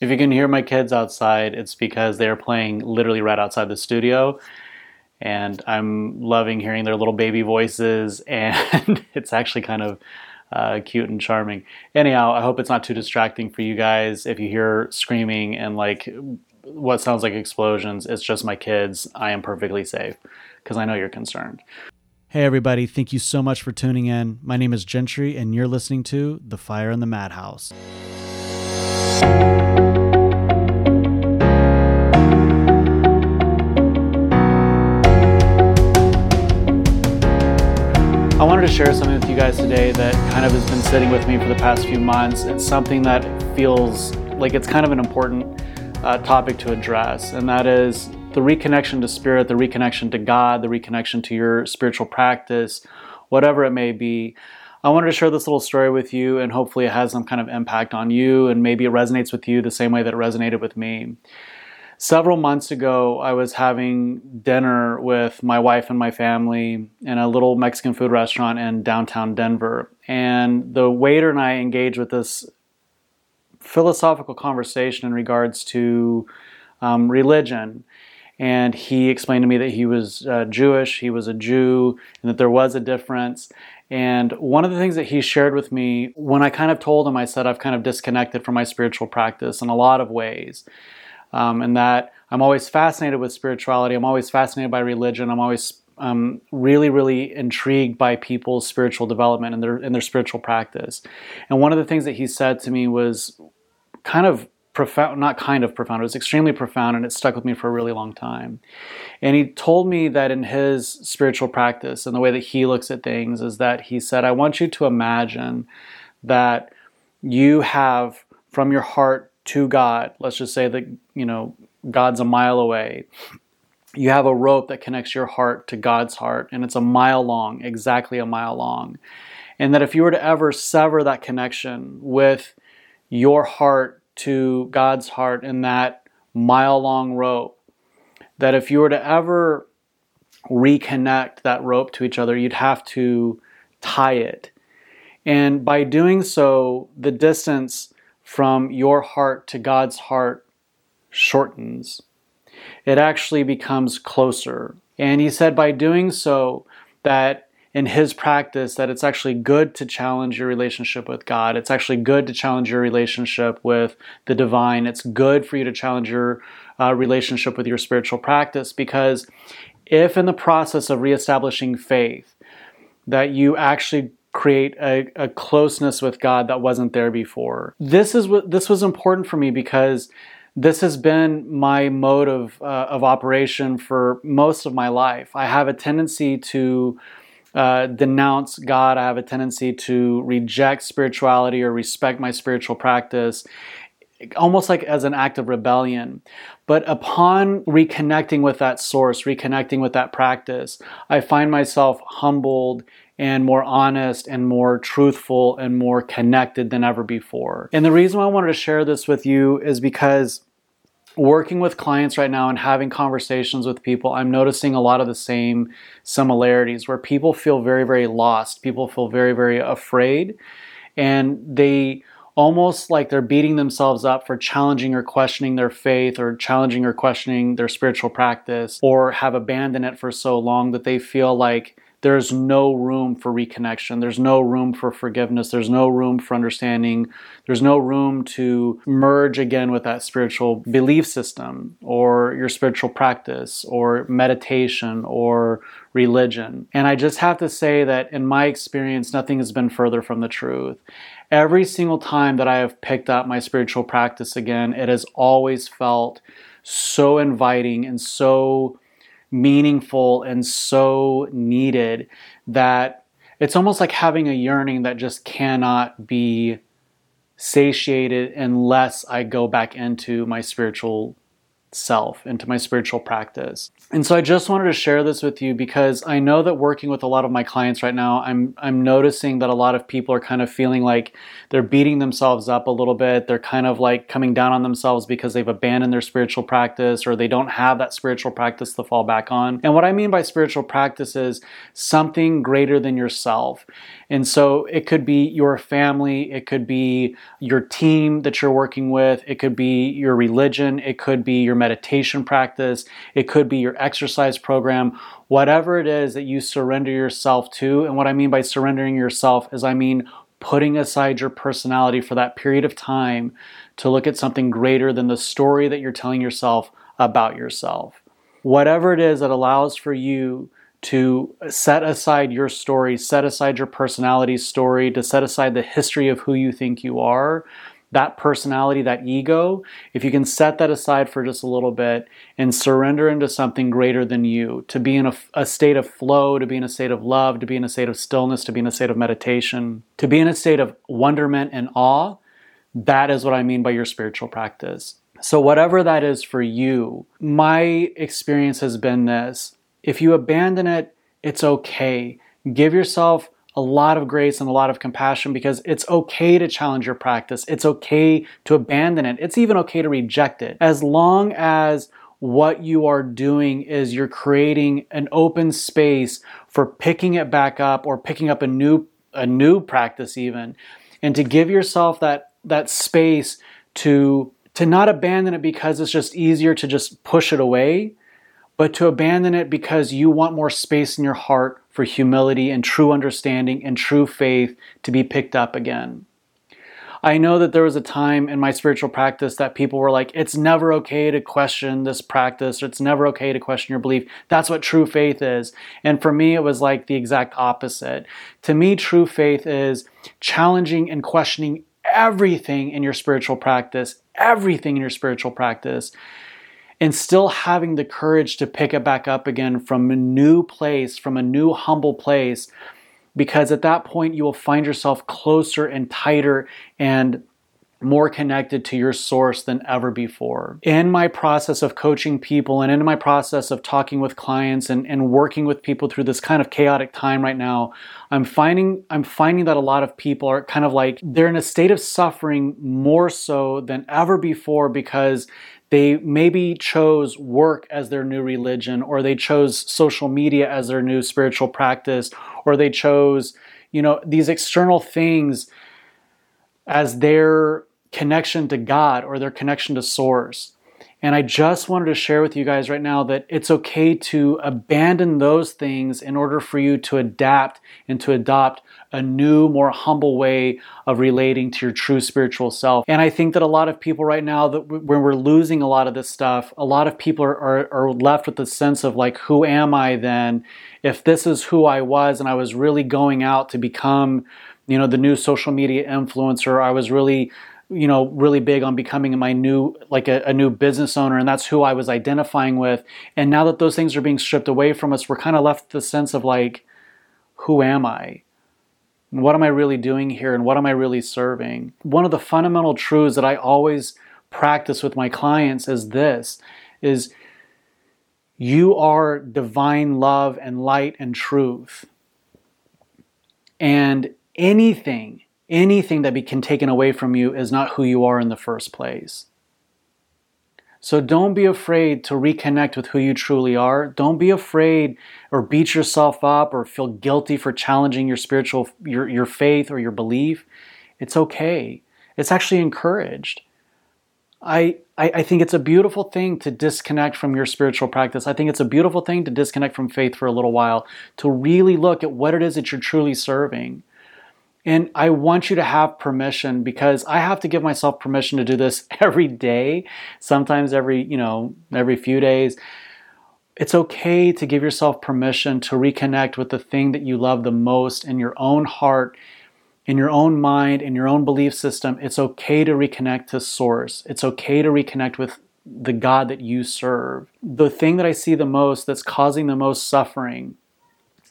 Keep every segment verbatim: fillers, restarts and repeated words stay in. If you can hear my kids outside, it's because they are playing literally right outside the studio. And I'm loving hearing their little baby voices, and it's actually kind of uh, cute and charming. Anyhow, I hope it's not too distracting for you guys if you hear screaming and like what sounds like explosions. It's just my kids. I am perfectly safe because I know you're concerned. Hey everybody, thank you so much for tuning in. My name is Gentry, and you're listening to The Fire in the Madhouse. I wanted to share something with you guys today that kind of has been sitting with me for the past few months. It's something that feels like it's kind of an important uh, topic to address, and that is the reconnection to spirit, the reconnection to God, the reconnection to your spiritual practice, whatever it may be. I wanted to share this little story with you, and hopefully it has some kind of impact on you, and maybe it resonates with you the same way that it resonated with me. Several months ago, I was having dinner with my wife and my family in a little Mexican food restaurant in downtown Denver. And the waiter and I engaged with this philosophical conversation in regards to um, religion. And he explained to me that he was uh, Jewish, he was a Jew, and that there was a difference. And one of the things that he shared with me, when I kind of told him, I said, I've kind of disconnected from my spiritual practice in a lot of ways. Um, and that I'm always fascinated with spirituality. I'm always fascinated by religion. I'm always um, really, really intrigued by people's spiritual development and their and their spiritual practice. And one of the things that he said to me was kind of profound, not kind of profound, it was extremely profound, and it stuck with me for a really long time. And he told me that in his spiritual practice and the way that he looks at things is that he said, I want you to imagine that you have from your heart to God, let's just say that, you know, God's a mile away. You have a rope that connects your heart to God's heart, and it's a mile long, exactly a mile long. And that if you were to ever sever that connection with your heart to God's heart in that mile long rope, that if you were to ever reconnect that rope to each other, you'd have to tie it. And by doing so, the distance from your heart to God's heart shortens. It actually becomes closer. And he said by doing so that in his practice that it's actually good to challenge your relationship with God. It's actually good to challenge your relationship with the divine. It's good for you to challenge your uh, relationship with your spiritual practice, because if in the process of reestablishing faith that you actually create a, a closeness with God that wasn't there before. This is what this was important for me, because this has been my mode of uh, of operation for most of my life. I have a tendency to uh, denounce God. I have a tendency to reject spirituality or respect my spiritual practice, almost like as an act of rebellion. But upon reconnecting with that source, reconnecting with that practice, I find myself humbled and more honest and more truthful and more connected than ever before. And the reason why I wanted to share this with you is because working with clients right now and having conversations with people, I'm noticing a lot of the same similarities where people feel very, very lost. People feel very, very afraid, and they almost like they're beating themselves up for challenging or questioning their faith or challenging or questioning their spiritual practice, or have abandoned it for so long that they feel like there's no room for reconnection. There's no room for forgiveness. There's no room for understanding. There's no room to merge again with that spiritual belief system or your spiritual practice or meditation or religion. And I just have to say that in my experience, nothing has been further from the truth. Every single time that I have picked up my spiritual practice again, it has always felt so inviting and so meaningful and so needed that it's almost like having a yearning that just cannot be satiated unless I go back into my spiritual self, into my spiritual practice. And so I just wanted to share this with you, because I know that working with a lot of my clients right now, I'm I'm noticing that a lot of people are kind of feeling like they're beating themselves up a little bit. They're kind of like coming down on themselves because they've abandoned their spiritual practice, or they don't have that spiritual practice to fall back on. And what I mean by spiritual practice is something greater than yourself. And so it could be your family, it could be your team that you're working with, it could be your religion, it could be your meditation practice, it could be your exercise program, whatever it is that you surrender yourself to. And what I mean by surrendering yourself is I mean putting aside your personality for that period of time to look at something greater than the story that you're telling yourself about yourself. Whatever it is that allows for you to set aside your story, set aside your personality story, to set aside the history of who you think you are, that personality, that ego, if you can set that aside for just a little bit and surrender into something greater than you, to be in a, a state of flow, to be in a state of love, to be in a state of stillness, to be in a state of meditation, to be in a state of wonderment and awe, that is what I mean by your spiritual practice. So whatever that is for you, my experience has been this. If you abandon it, it's okay. Give yourself a lot of grace and a lot of compassion because it's okay to challenge your practice. It's okay to abandon it. It's even okay to reject it. As long as what you are doing is you're creating an open space for picking it back up or picking up a new a new practice even. And to give yourself that, that space to, to not abandon it because it's just easier to just push it away, but to abandon it because you want more space in your heart for humility and true understanding and true faith to be picked up again. I know that there was a time in my spiritual practice that people were like, it's never okay to question this practice, or it's never okay to question your belief. That's what true faith is. And for me, it was like the exact opposite. To me, true faith is challenging and questioning everything in your spiritual practice, everything in your spiritual practice, and still having the courage to pick it back up again from a new place, from a new humble place, because at that point you will find yourself closer and tighter and more connected to your source than ever before. In my process of coaching people and in my process of talking with clients and, and working with people through this kind of chaotic time right now, I'm finding I'm finding that a lot of people are kind of like, they're in a state of suffering more so than ever before because they maybe chose work as their new religion, or they chose social media as their new spiritual practice, or they chose, you know, these external things as their connection to God or their connection to source. And I just wanted to share with you guys right now that it's okay to abandon those things in order for you to adapt and to adopt a new, more humble way of relating to your true spiritual self. And I think that a lot of people right now, that when we're losing a lot of this stuff, a lot of people are, are, are left with the sense of like, who am I then? If this is who I was and I was really going out to become, you know, the new social media influencer, I was really you know, really big on becoming my new, like a, a new business owner, and that's who I was identifying with. And now that those things are being stripped away from us, we're kind of left with the sense of like, who am I? And what am I really doing here? And what am I really serving? One of the fundamental truths that I always practice with my clients is this, is you are divine love and light and truth. And anything Anything that be, can be taken away from you is not who you are in the first place. So don't be afraid to reconnect with who you truly are. Don't be afraid or beat yourself up or feel guilty for challenging your spiritual, your, your faith or your belief. It's okay. It's actually encouraged. I, I, I think it's a beautiful thing to disconnect from your spiritual practice. I think it's a beautiful thing to disconnect from faith for a little while, to really look at what it is that you're truly serving. And I want you to have permission, because I have to give myself permission to do this every day, sometimes every, you know, every few days. It's okay to give yourself permission to reconnect with the thing that you love the most in your own heart, in your own mind, in your own belief system. It's okay to reconnect to source. It's okay to reconnect with the God that you serve. The thing that I see the most that's causing the most suffering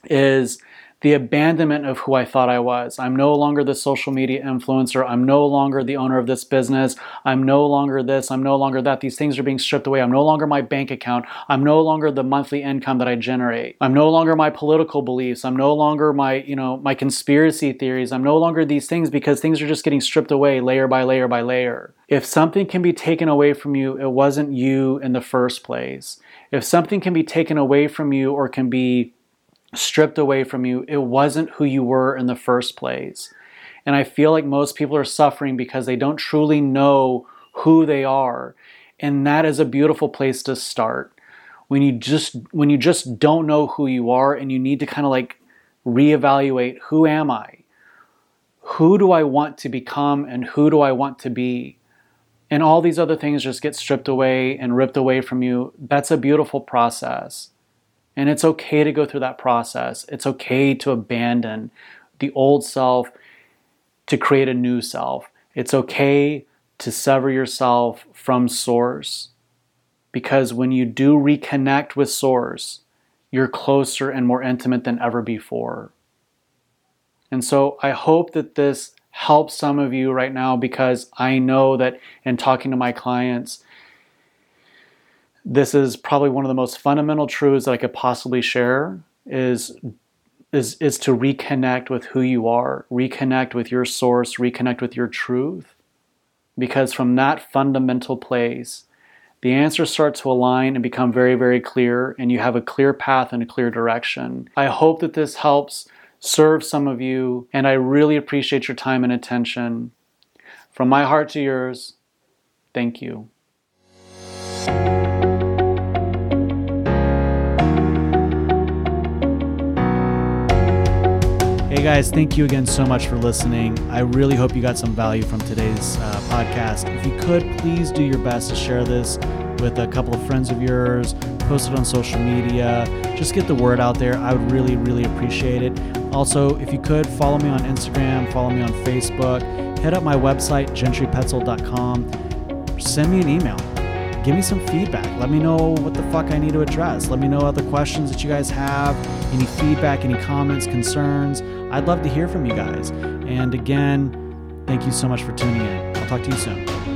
is the abandonment of who I thought I was. I'm no longer the social media influencer. I'm no longer the owner of this business. I'm no longer this. I'm no longer that. These things are being stripped away. I'm no longer my bank account. I'm no longer the monthly income that I generate. I'm no longer my political beliefs. I'm no longer my, you know, my conspiracy theories. I'm no longer these things, because things are just getting stripped away layer by layer by layer. If something can be taken away from you, it wasn't you in the first place. If something can be taken away from you or can be stripped away from you. It wasn't who you were in the first place. And I feel like most people are suffering because they don't truly know who they are. And that is a beautiful place to start. When you just when you just don't know who you are and you need to kind of like reevaluate, who am I? Who do I want to become and who do I want to be? And all these other things just get stripped away and ripped away from you. That's a beautiful process. And it's okay to go through that process. It's okay to abandon the old self to create a new self. It's okay to sever yourself from source. Because when you do reconnect with source, you're closer and more intimate than ever before. And so I hope that this helps some of you right now, because I know that in talking to my clients, this is probably one of the most fundamental truths that I could possibly share is, is, is to reconnect with who you are, reconnect with your source, reconnect with your truth. Because from that fundamental place, the answers start to align and become very, very clear, and you have a clear path and a clear direction. I hope that this helps serve some of you, and I really appreciate your time and attention. From my heart to yours, thank you. Hey guys, thank you again so much for listening. I really hope you got some value from today's uh, podcast. If you could, please do your best to share this with a couple of friends of yours, post it on social media, just get the word out there. I would really, really appreciate it. Also, if you could, follow me on Instagram, follow me on Facebook, hit up my website, gentry petzel dot com, send me an email. Give me some feedback. Let me know what the fuck I need to address. Let me know other questions that you guys have, any feedback, any comments, concerns. I'd love to hear from you guys. And again, thank you so much for tuning in. I'll talk to you soon.